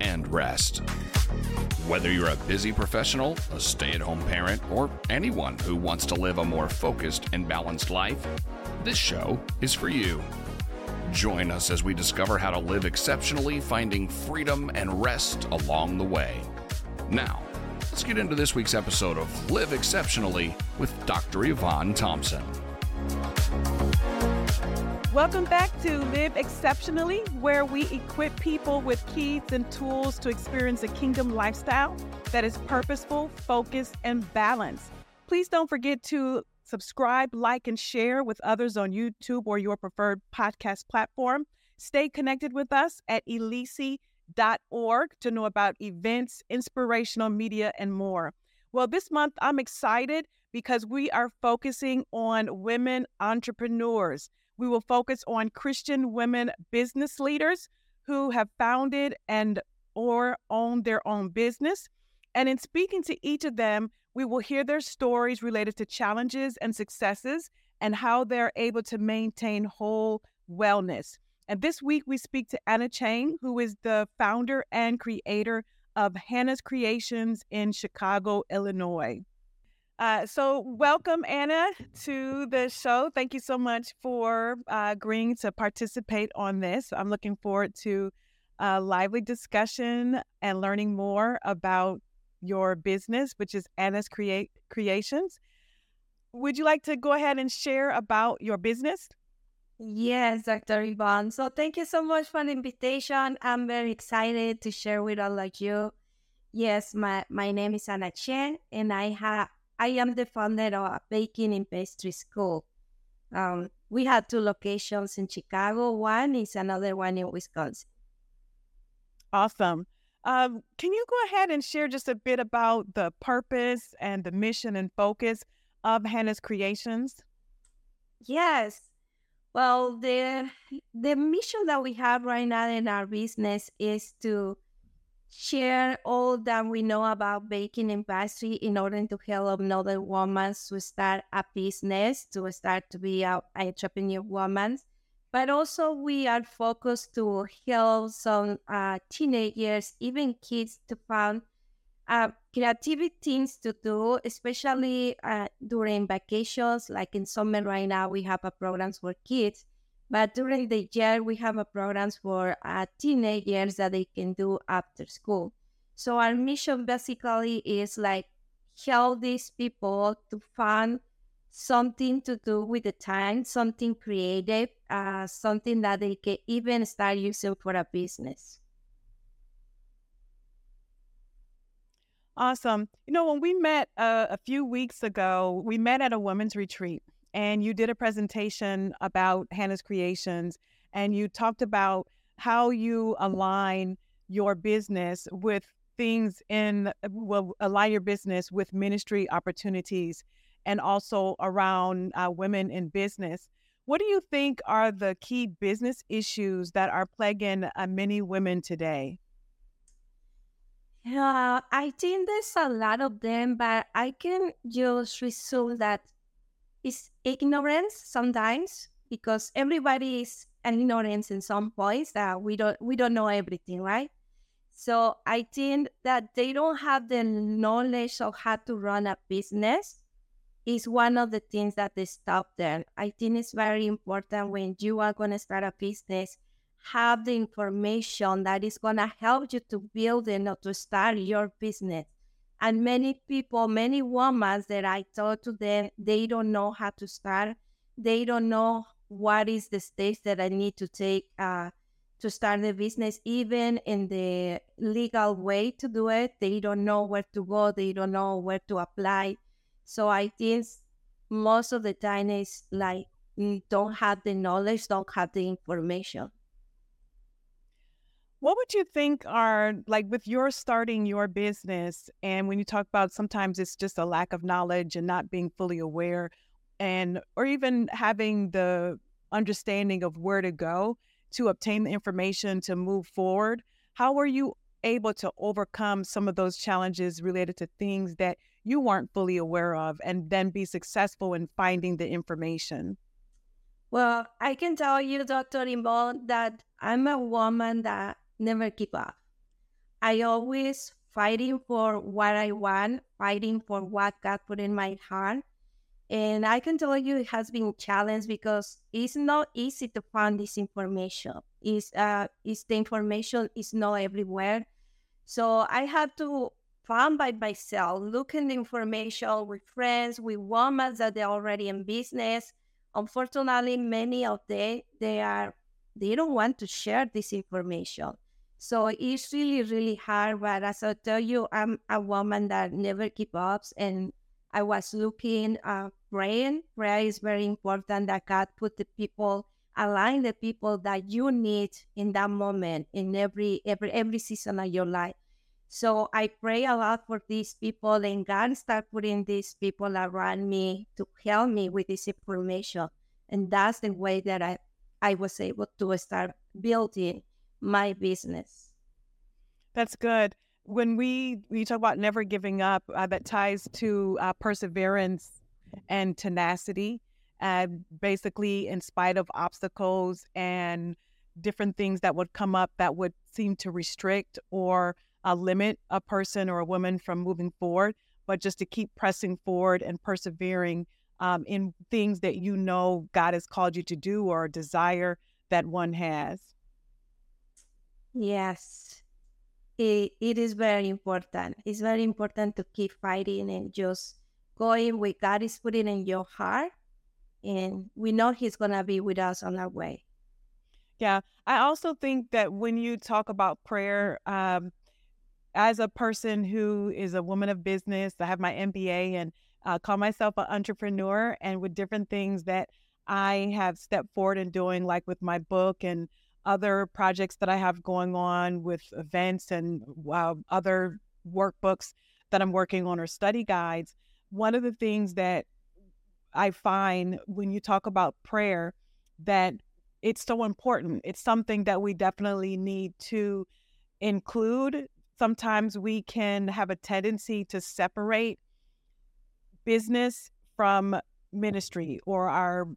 and rest? Whether you're a busy professional, a stay-at-home parent, or anyone who wants to live a more focused and balanced life, this show is for you. Join us as we discover how to live exceptionally, finding freedom and rest along the way. Now, let's get into this week's episode of Live Exceptionally with Dr. Yvonne Thompson. Welcome back to Live Exceptionally, where we equip people with keys and tools to experience a kingdom lifestyle that is purposeful, focused, and balanced. Please don't forget to subscribe, like, and share with others on YouTube or your preferred podcast platform. Stay connected with us at elici.org to know about events, inspirational media, and more. Well, this month I'm excited because we are focusing on women entrepreneurs. We will focus on Christian women business leaders who have founded and or owned their own business. And in speaking to each of them, we will hear their stories related to challenges and successes and how they're able to maintain whole wellness. And this week we speak to Ana Cheng, who is the founder and creator of Hannah's Creations in Chicago, Illinois. So welcome, Ana, to the show. Thank you so much for agreeing to participate on this. I'm looking forward to a lively discussion and learning more about your business, which is Hannah's Creations. Would you like to go ahead and share about your business? Yes, Dr. Yvonne. So thank you so much for the invitation. I'm very excited to share with all of you. Yes, my name is Ana Cheng, and I am the founder of a baking and pastry school. We have two locations in Chicago. One is another one in Wisconsin. Awesome. Can you go ahead and share just a bit about the purpose and the mission and focus of Hannah's Creations? Yes. Well, the mission that we have right now in our business is to share all that we know about baking and pastry in order to help another woman to start a business, to start to be an entrepreneur woman. But also we are focused to help some teenagers, even kids, to find creative things to do, especially during vacations. Like in summer right now, we have a programs for kids. But during the year, we have a programs for teenagers that they can do after school. So our mission basically is like help these people to find something to do with the time, something creative, something that they can even start using for a business. Awesome. You know, when we met a few weeks ago, we met at a women's retreat. And you did a presentation about Hannah's Creations, and you talked about how you align your business with things align your business with ministry opportunities and also around women in business. What do you think are the key business issues that are plaguing many women today? I think there's a lot of them, but I can just resume that is ignorance sometimes, because everybody is an ignorance in some points that we don't know everything, right? So I think that they don't have the knowledge of how to run a business is one of the things that they stop there. I think it's very important when you are going to start a business, have the information that is going to help you to build and to start your business. And many people, many women that I talk to them, they don't know how to start. They don't know what is the steps that I need to take to start the business, even in the legal way to do it. They don't know where to go. They don't know where to apply. So I think most of the time it's like don't have the knowledge, don't have the information. What would you think are, like, with your starting your business, and when you talk about sometimes it's just a lack of knowledge and not being fully aware, and or even having the understanding of where to go to obtain the information to move forward, how were you able to overcome some of those challenges related to things that you weren't fully aware of and then be successful in finding the information? Well, I can tell you, Dr. Yvonne, that I'm a woman that never give up. I always fighting for what I want, fighting for what God put in my heart. And I can tell you it has been a challenge because it's not easy to find this information. It's the information is not everywhere. So I had to find by myself, looking the information with friends, with women that they're already in business. Unfortunately, many of them, they don't want to share this information. So it's really, really hard. But as I tell you, I'm a woman that never gives up. And I was looking at praying. Prayer is very important, that God put the people, align the people that you need in that moment, in every season of your life. So I pray a lot for these people, and God start putting these people around me to help me with this information. And that's the way that I was able to start building my business. That's good. When we talk about never giving up, that ties to perseverance and tenacity, basically in spite of obstacles and different things that would come up that would seem to restrict or limit a person or a woman from moving forward, but just to keep pressing forward and persevering in things that you know God has called you to do or a desire that one has. Yes. It is very important. It's very important to keep fighting and just going where God is putting in your heart. And we know he's going to be with us on our way. Yeah. I also think that when you talk about prayer, as a person who is a woman of business, I have my MBA and call myself an entrepreneur, and with different things that I have stepped forward in doing, like with my book and other projects that I have going on with events and other workbooks that I'm working on or study guides. One of the things that I find when you talk about prayer, that it's so important. It's something that we definitely need to include. Sometimes we can have a tendency to separate business from ministry or our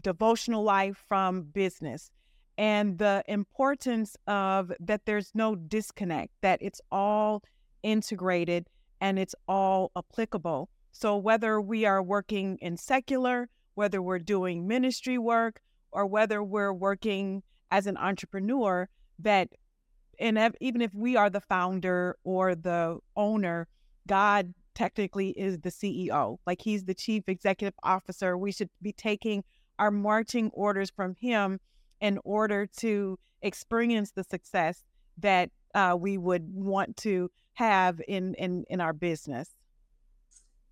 devotional life from business. And the importance of that there's no disconnect, that it's all integrated and it's all applicable. So whether we are working in secular, whether we're doing ministry work, or whether we're working as an entrepreneur, that even if we are the founder or the owner, God technically is the CEO. Like, he's the chief executive officer. We should be taking our marching orders from him in order to experience the success that we would want to have in our business.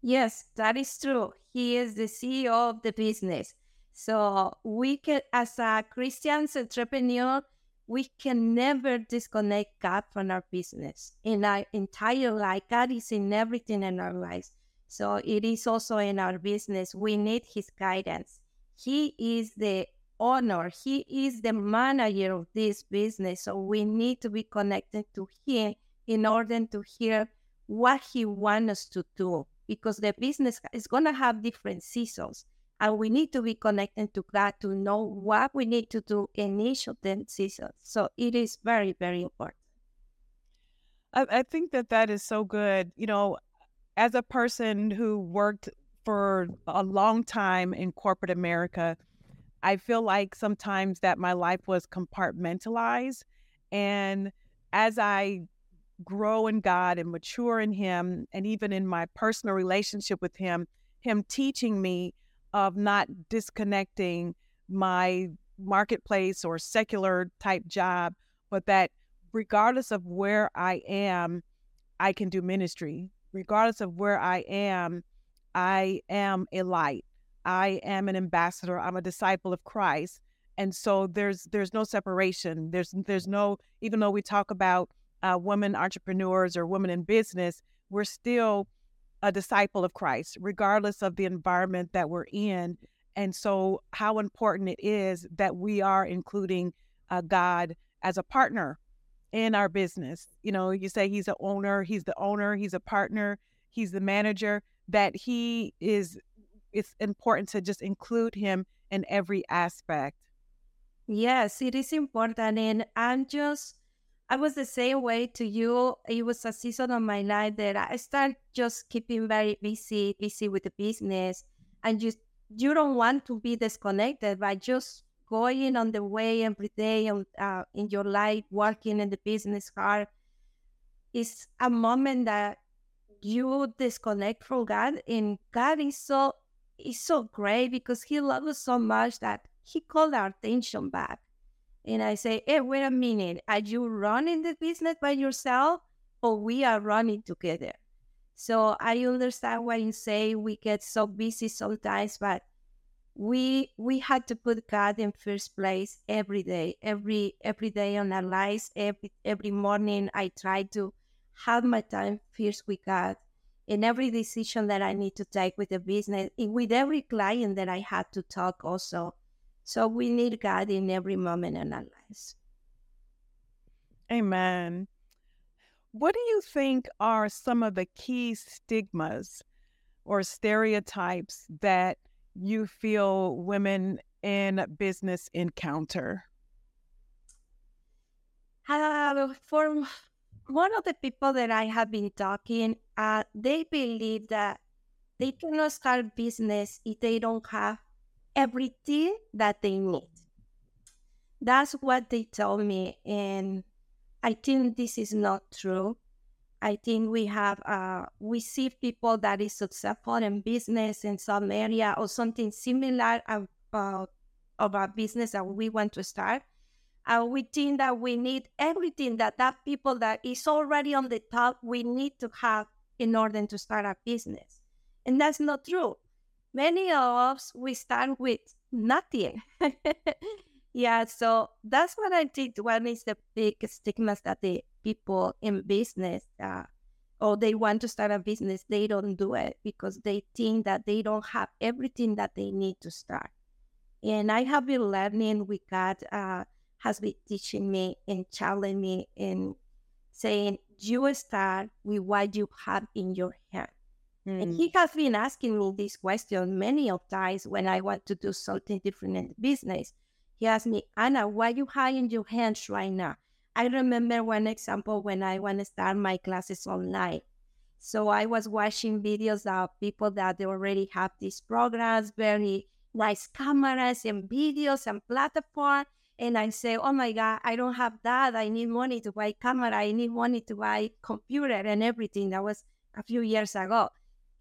Yes, that is true. He is the CEO of the business. So we can, as a Christian entrepreneur, we can never disconnect God from our business. In our entire life, God is in everything in our lives. So it is also in our business. We need his guidance. He is the owner. He is the manager of this business. So we need to be connected to him in order to hear what he wants us to do, because the business is going to have different seasons. And we need to be connected to God to know what we need to do in each of the seasons. So it is very, very important. I think that is so good. You know, as a person who worked for a long time in corporate America, I feel like sometimes that my life was compartmentalized. And as I grow in God and mature in him, and even in my personal relationship with him teaching me of not disconnecting my marketplace or secular type job, but that regardless of where I am, I can do ministry. Regardless of where I am a light. I am an ambassador. I'm a disciple of Christ. And so there's no separation. There's no, even though we talk about women entrepreneurs or women in business, we're still a disciple of Christ, regardless of the environment that we're in. And so how important it is that we are including God as a partner in our business. You know, you say he's an owner, he's the owner, he's a partner, he's the manager, that he is, it's important to just include him in every aspect. Yes, it is important. And I was the same way to you. It was a season of my life that I started just keeping very busy with the business. And you don't want to be disconnected by just going on the way every day in your life, working in the business hard. It's a moment that you disconnect from God. And God is so great because he loves us so much that he called our attention back. And I say, hey, wait a minute. Are you running the business by yourself, or we are running together? So I understand what you say. We get so busy sometimes, but we had to put God in first place every day, every day on our lives. Every morning I try to have my time first with God in every decision that I need to take with the business, with every client that I had to talk also. So we need God in every moment in our lives. Amen. What do you think are some of the key stigmas or stereotypes that you feel women in business encounter? For one of the people that I have been talking, they believe that they cannot start business if they don't have everything that they need. That's what they told me, and I think this is not true. I think we see people that is successful in business in some area or something similar of a business that we want to start. We think that we need everything that people that is already on the top, we need to have in order to start a business. And that's not true. Many of us, we start with nothing. Yeah, so that's what I think. One is the big stigmas that the people in business, or they want to start a business, they don't do it because they think that they don't have everything that they need to start. And I have been learning with God, has been teaching me and challenging me and saying, you start with what you have in your hand. And he has been asking me this question many of times when I want to do something different in business. He asked me, Ana, what you have in your hands right now? I remember one example when I want to start my classes online. So I was watching videos of people that they already have these programs, very nice cameras and videos and platform. And I say, oh my God, I don't have that. I need money to buy camera. I need money to buy computer and everything. That was a few years ago.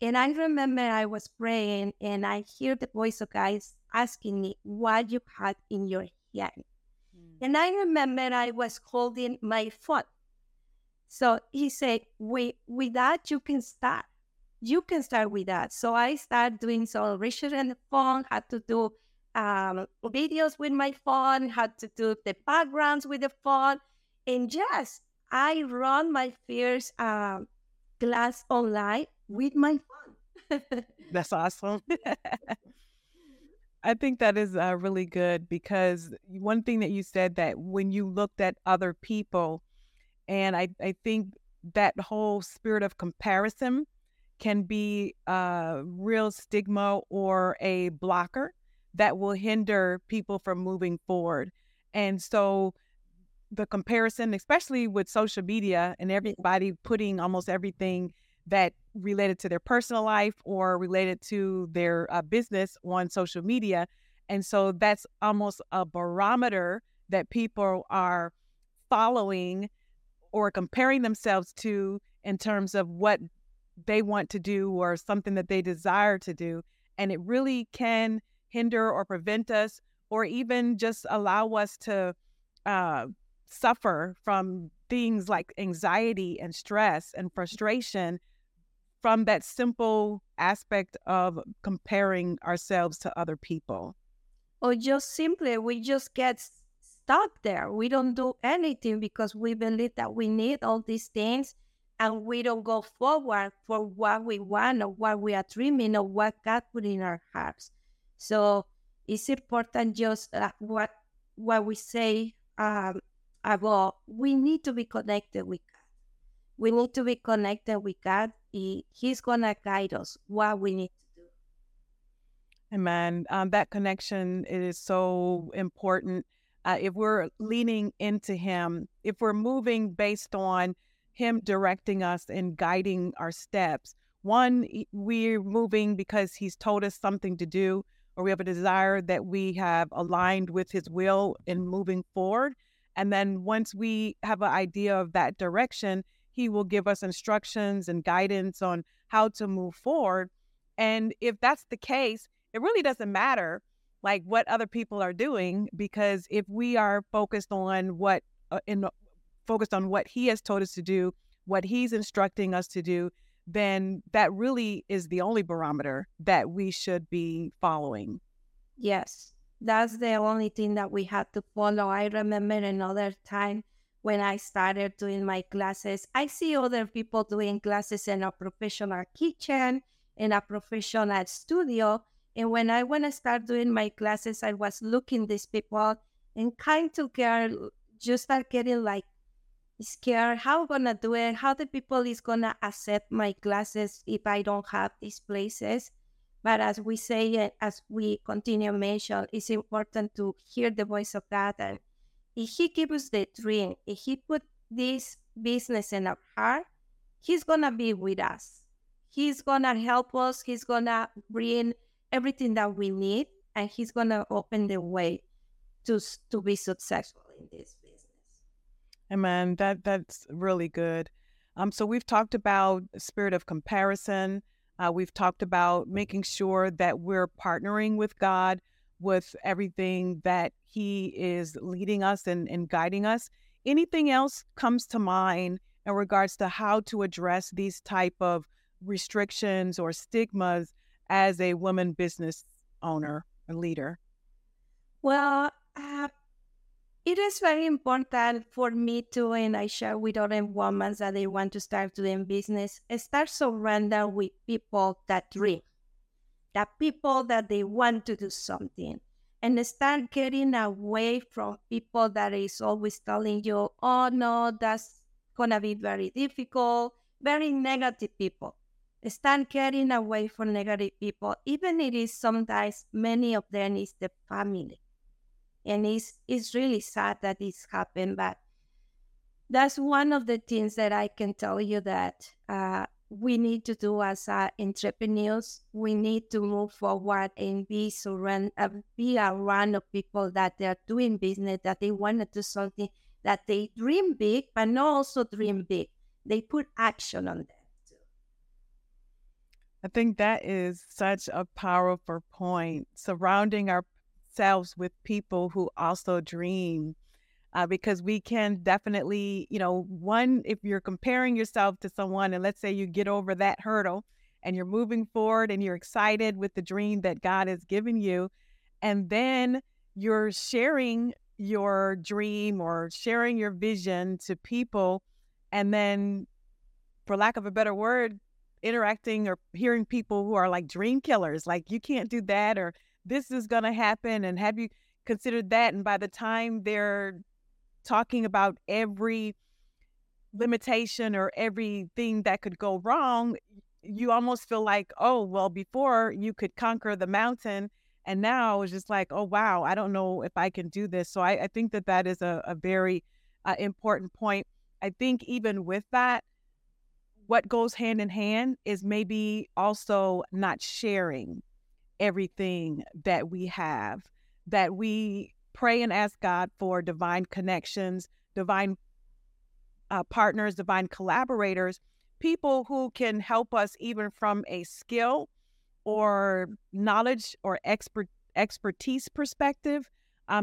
And I remember I was praying and I hear the voice of God asking me what you had in your hand. And I remember I was holding my phone. So he said, with that, you can start. You can start with that. So I started doing some research on the phone, had to do videos with my phone, had to do the backgrounds with the phone. And just, I run my first class online with my phone. That's awesome. I think that is really good, because one thing that you said, that when you looked at other people, and I think that whole spirit of comparison can be a real stigma or a blocker that will hinder people from moving forward. And so the comparison, especially with social media and everybody putting almost everything that related to their personal life or related to their business on social media. And so that's almost a barometer that people are following or comparing themselves to in terms of what they want to do or something that they desire to do. And it really can hinder or prevent us, or even just allow us to suffer from things like anxiety and stress and frustration from that simple aspect of comparing ourselves to other people. or just simply we just get stuck there. We don't do anything because we believe that we need all these things, and we don't go forward for what we want or what we are dreaming or what God put in our hearts. So it's important just what we say about we need to be connected with God. We need to be connected with God. He's going to guide us what we need to do. Amen. That connection is so important. If we're leaning into Him, if we're moving based on Him directing us and guiding our steps, one, we're moving because He's told us something to do, or we have a desire that we have aligned with His will in moving forward. And then once we have an idea of that direction, He will give us instructions and guidance on how to move forward. And if that's the case, it really doesn't matter like what other people are doing, because if we are focused on what He has told us to do, what He's instructing us to do, then that really is the only barometer that we should be following. Yes, that's the only thing that we have to follow. I remember another time when I started doing my classes, I see other people doing classes in a professional kitchen, in a professional studio. And when I want to start doing my classes, I was looking these people and kind of just start getting like scared. How I'm going to do it? How the people is going to accept my classes if I don't have these places? But as we say, as we continue mention, it's important to hear the voice of God. And if He gives us the dream, if He put this business in our heart, He's going to be with us. He's going to help us. He's going to bring everything that we need, and He's going to open the way to be successful in this business. Amen. That's really good. So we've talked about spirit of comparison. We've talked about making sure that we're partnering with God with everything that He is leading us and guiding us. Anything else comes to mind in regards to how to address these type of restrictions or stigmas as a woman business owner or leader? Well, it is very important for me too, and I share with other women that they want to start doing business, start surrounding with people that dream, that people that they want to do something, and start getting away from people that is always telling you, oh no, that's gonna be very difficult, very negative people. Start getting away from negative people. Even it is sometimes many of them is the family. And it's really sad that it's happened, but that's one of the things that I can tell you that we need to do as entrepreneurs. We need to move forward and be around of people that they are doing business, that they want to do something, that they dream big, but not also dream big. They put action on that. I think that is such a powerful point, surrounding ourselves with people who also dream, because we can definitely, one, if you're comparing yourself to someone and let's say you get over that hurdle and you're moving forward and you're excited with the dream that God has given you, and then you're sharing your dream or sharing your vision to people, and then, for lack of a better word, interacting or hearing people who are like dream killers, like you can't do that, or this is going to happen, and have you considered that? And by the time they're talking about every limitation or everything that could go wrong, you almost feel like, oh, well, before you could conquer the mountain, and now it's just like, oh, wow, I don't know if I can do this. So I think that is a very important point. I think even with that, what goes hand in hand is maybe also not sharing everything that we have, that we pray and ask God for divine connections, divine partners, divine collaborators, people who can help us even from a skill or knowledge or expertise perspective,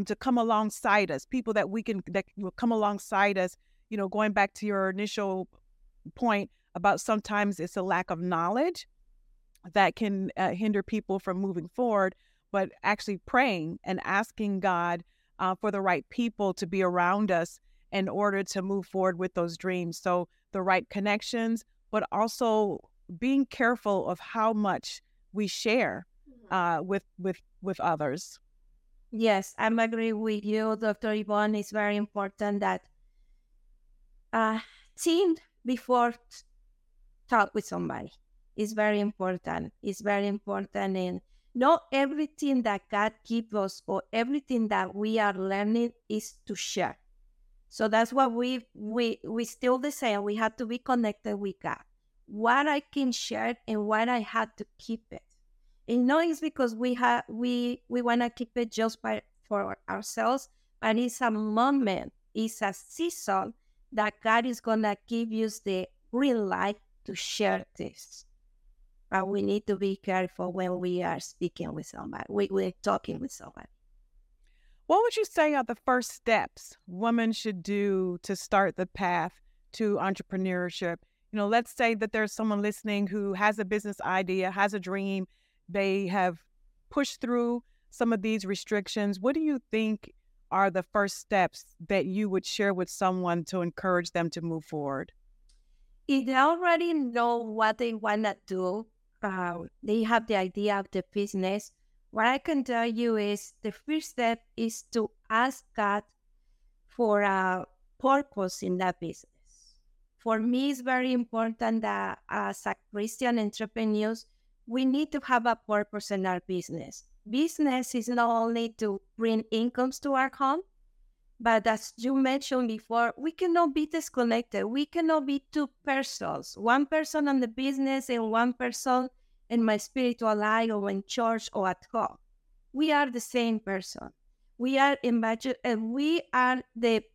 to come alongside us, people that will come alongside us, going back to your initial point about sometimes it's a lack of knowledge that can hinder people from moving forward. but actually praying and asking God for the right people to be around us in order to move forward with those dreams. So the right connections, but also being careful of how much we share with others. Yes, I'm agree with you, Dr. Yvonne. It's very important that think before talk with somebody. It's very important. It's very important, and not everything that God gives us or everything that we are learning is to share. So that's what we still the same. We have to be connected with God. What I can share and what I have to keep it. And not it's because we want to keep it just for ourselves, but it's a moment, it's a season that God is going to give you the green light to share this. But we need to be careful when we are speaking with somebody, we're talking with somebody. What would you say are the first steps women should do to start the path to entrepreneurship? You know, let's say that there's someone listening who has a business idea, has a dream. They have pushed through some of these restrictions. What do you think are the first steps that you would share with someone to encourage them to move forward? If they already know what they want to do, they have the idea of the business, what I can tell you is the first step is to ask God for a purpose in that business. For me, it's very important that as a Christian entrepreneur, we need to have a purpose in our business. Business is not only to bring incomes to our home, but as you mentioned before, we cannot be disconnected. We cannot be two persons, one person on the business and one person in my spiritual life or in church or at home. We are the same person. We are the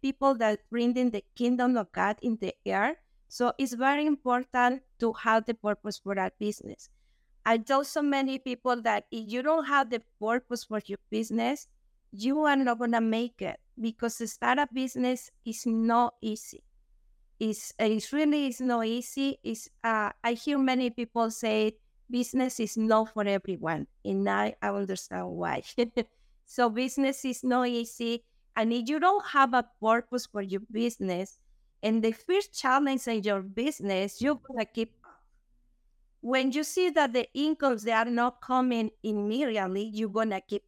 people that bring in the kingdom of God in the earth. So it's very important to have the purpose for our business. I tell so many people that if you don't have the purpose for your business, you are not going to make it, because to start a business is not easy. It's not easy. I hear many people say business is not for everyone, and now I understand why. So business is not easy, and if you don't have a purpose for your business, and the first challenge in your business, you're going to keep up. When you see that the incomes, they are not coming immediately, you're going to keep up.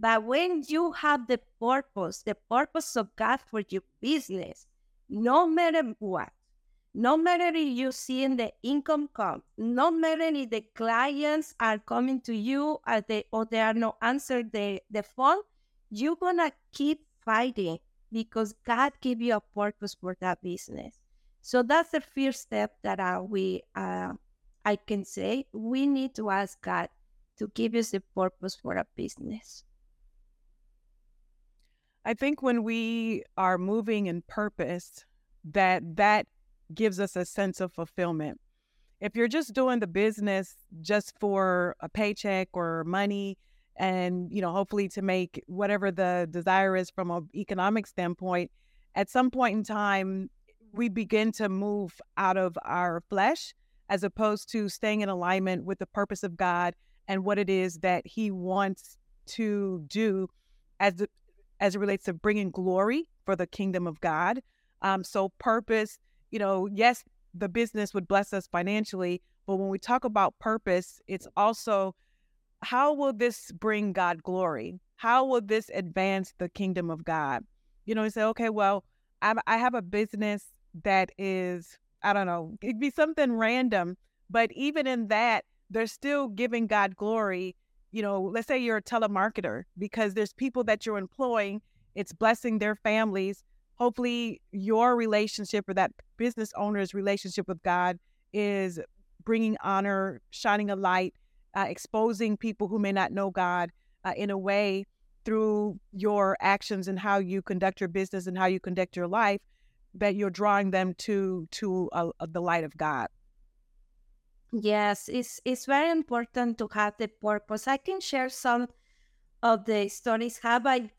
But when you have the purpose of God for your business, no matter what, no matter if you're seeing the income come, no matter if the clients are coming to you or they are not answering the phone, you're going to keep fighting because God gave you a purpose for that business. So that's the first step that I can say. We need to ask God to give us the purpose for a business. I think when we are moving in purpose, that gives us a sense of fulfillment. If you're just doing the business just for a paycheck or money and, you know, hopefully to make whatever the desire is from an economic standpoint, at some point in time, we begin to move out of our flesh as opposed to staying in alignment with the purpose of God and what it is that he wants to do as it relates to bringing glory for the kingdom of God. So purpose, you know, yes, the business would bless us financially, but when we talk about purpose, it's also how will this bring God glory? How will this advance the kingdom of God? You know, you say, okay, well, I have a business that is, I don't know, it'd be something random, but even in that, they're still giving God glory. You know, let's say you're a telemarketer because there's people that you're employing. It's blessing their families. Hopefully your relationship or that business owner's relationship with God is bringing honor, shining a light, exposing people who may not know God in a way through your actions and how you conduct your business and how you conduct your life, that you're drawing them to the light of God. Yes, it's very important to have the purpose. I can share some of the stories how I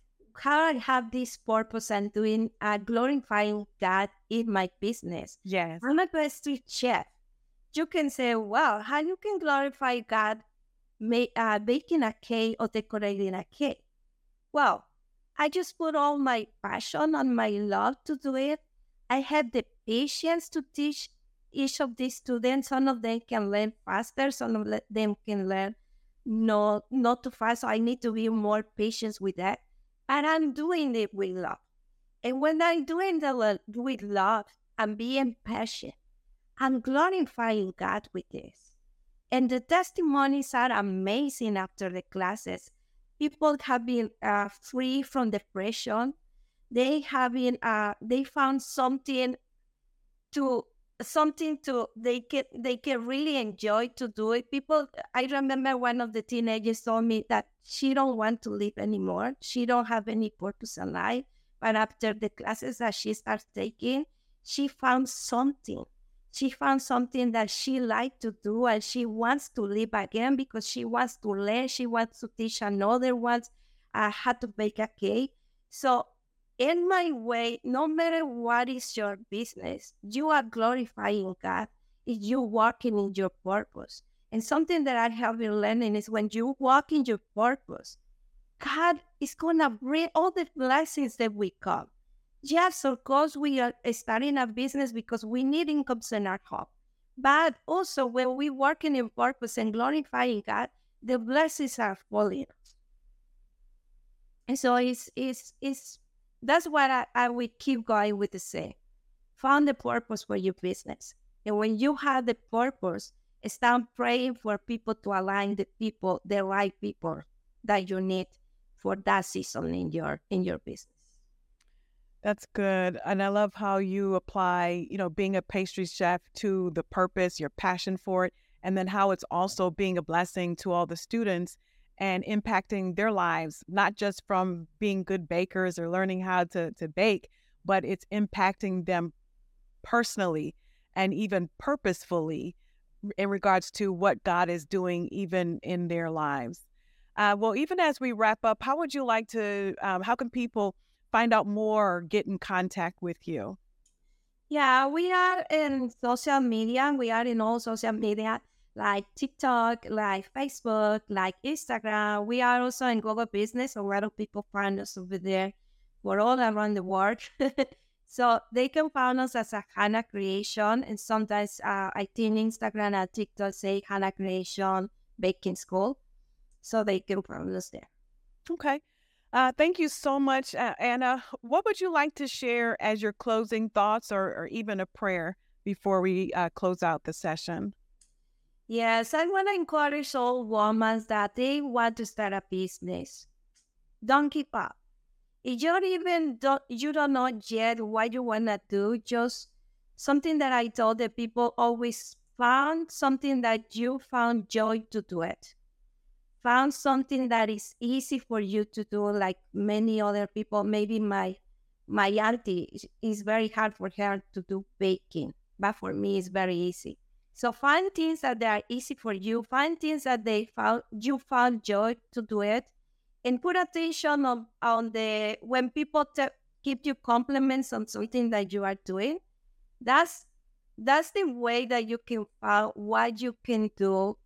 have this purpose and doing glorifying God in my business. Yes. I'm a pastry chef. You can say, well, how you can glorify God baking a cake or decorating a cake. Well, I just put all my passion and my love to do it. I had the patience to teach each of these students. Some of them can learn faster, some of them can learn not too fast, so I need to be more patient with that. But I'm doing it with love. And when I'm doing it with love and being passionate, I'm glorifying God with this. And the testimonies are amazing after the classes. People have been free from depression. They found something they can really enjoy to do it. People, I remember one of the teenagers told me that she don't want to live anymore. She don't have any purpose in life. But after the classes that she starts taking, she found something. She found something that she liked to do, and she wants to live again because she wants to learn. She wants to teach another one how to bake a cake. So in my way, no matter what is your business, you are glorifying God if you're walking in your purpose. And something that I have been learning is when you walk in your purpose, God is going to bring all the blessings that we come. Yes, of course, we are starting a business because we need incomes in our home. But also, when we working in purpose and glorifying God, the blessings are falling. And so it's that's what I will keep going with the same. Find the purpose for your business. And when you have the purpose, start praying for people to align the right people that you need for that season in your business. That's good. And I love how you apply, being a pastry chef to the purpose, your passion for it, and then how it's also being a blessing to all the students and impacting their lives, not just from being good bakers or learning how to bake, but it's impacting them personally and even purposefully in regards to what God is doing even in their lives. Well, even as we wrap up, how would you like to, how can people find out more or get in contact with you? Yeah, we are in social media. We are in all social media, like TikTok, like Facebook, like Instagram. We are also in Google Business. A lot of people find us over there. We're all around the world. So they can find us as a Hannah Creation. And sometimes I think Instagram and TikTok say Hannah Creation Baking School. So they can find us there. Okay. Thank you so much, Ana. What would you like to share as your closing thoughts or even a prayer before we close out the session? Yes, I want to encourage all women that they want to start a business. Don't give up. If you don't know yet what you want to do, just something that I told the people, always found something that you found joy to do it. Found something that is easy for you to do, like many other people. Maybe my auntie, is very hard for her to do baking, but for me, it's very easy. So find things that are easy for you. Find things that you found joy to do it, and put attention on when people give you compliments on something that you are doing. That's the way that you can find what you can do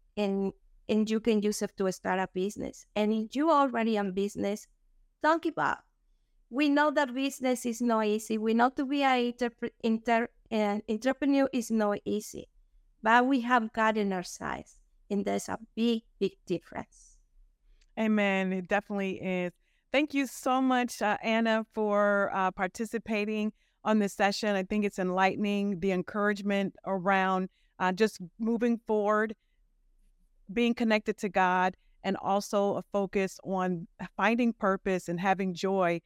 and you can use it to start a business. And if you already in business, don't give up. We know that business is not easy. We know to be an entrepreneur is not easy. But we have God in our sides. And there's a big, big difference. Amen. It definitely is. Thank you so much, Ana, for participating on this session. I think it's enlightening, the encouragement around just moving forward, being connected to God, and also a focus on finding purpose and having joy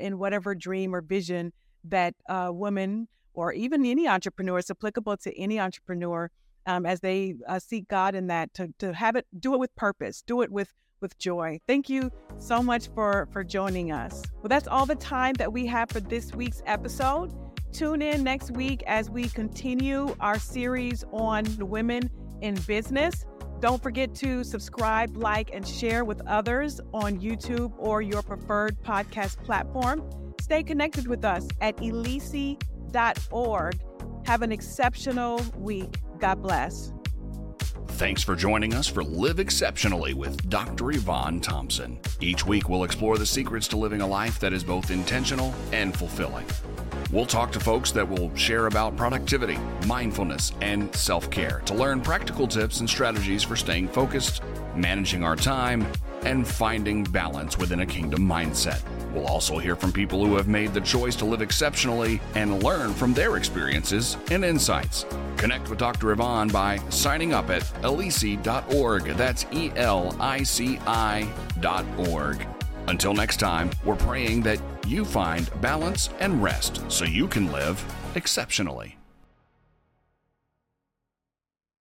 in whatever dream or vision that women or even any entrepreneur, it's applicable to any entrepreneur as they seek God in that, to have it, do it with purpose, do it with joy. Thank you so much for joining us. Well, that's all the time that we have for this week's episode. Tune in next week as we continue our series on women in business. Don't forget to subscribe, like, and share with others on YouTube or your preferred podcast platform. Stay connected with us at elici.org. Have an exceptional week. God bless. Thanks for joining us for Live Exceptionally with Dr. Yvonne Thompson. Each week, we'll explore the secrets to living a life that is both intentional and fulfilling. We'll talk to folks that will share about productivity, mindfulness, and self-care to learn practical tips and strategies for staying focused, managing our time, and finding balance within a kingdom mindset. We'll also hear from people who have made the choice to live exceptionally and learn from their experiences and insights. Connect with Dr. Yvonne by signing up at elici.org. That's elici.org. Until next time, we're praying that you find balance and rest so you can live exceptionally.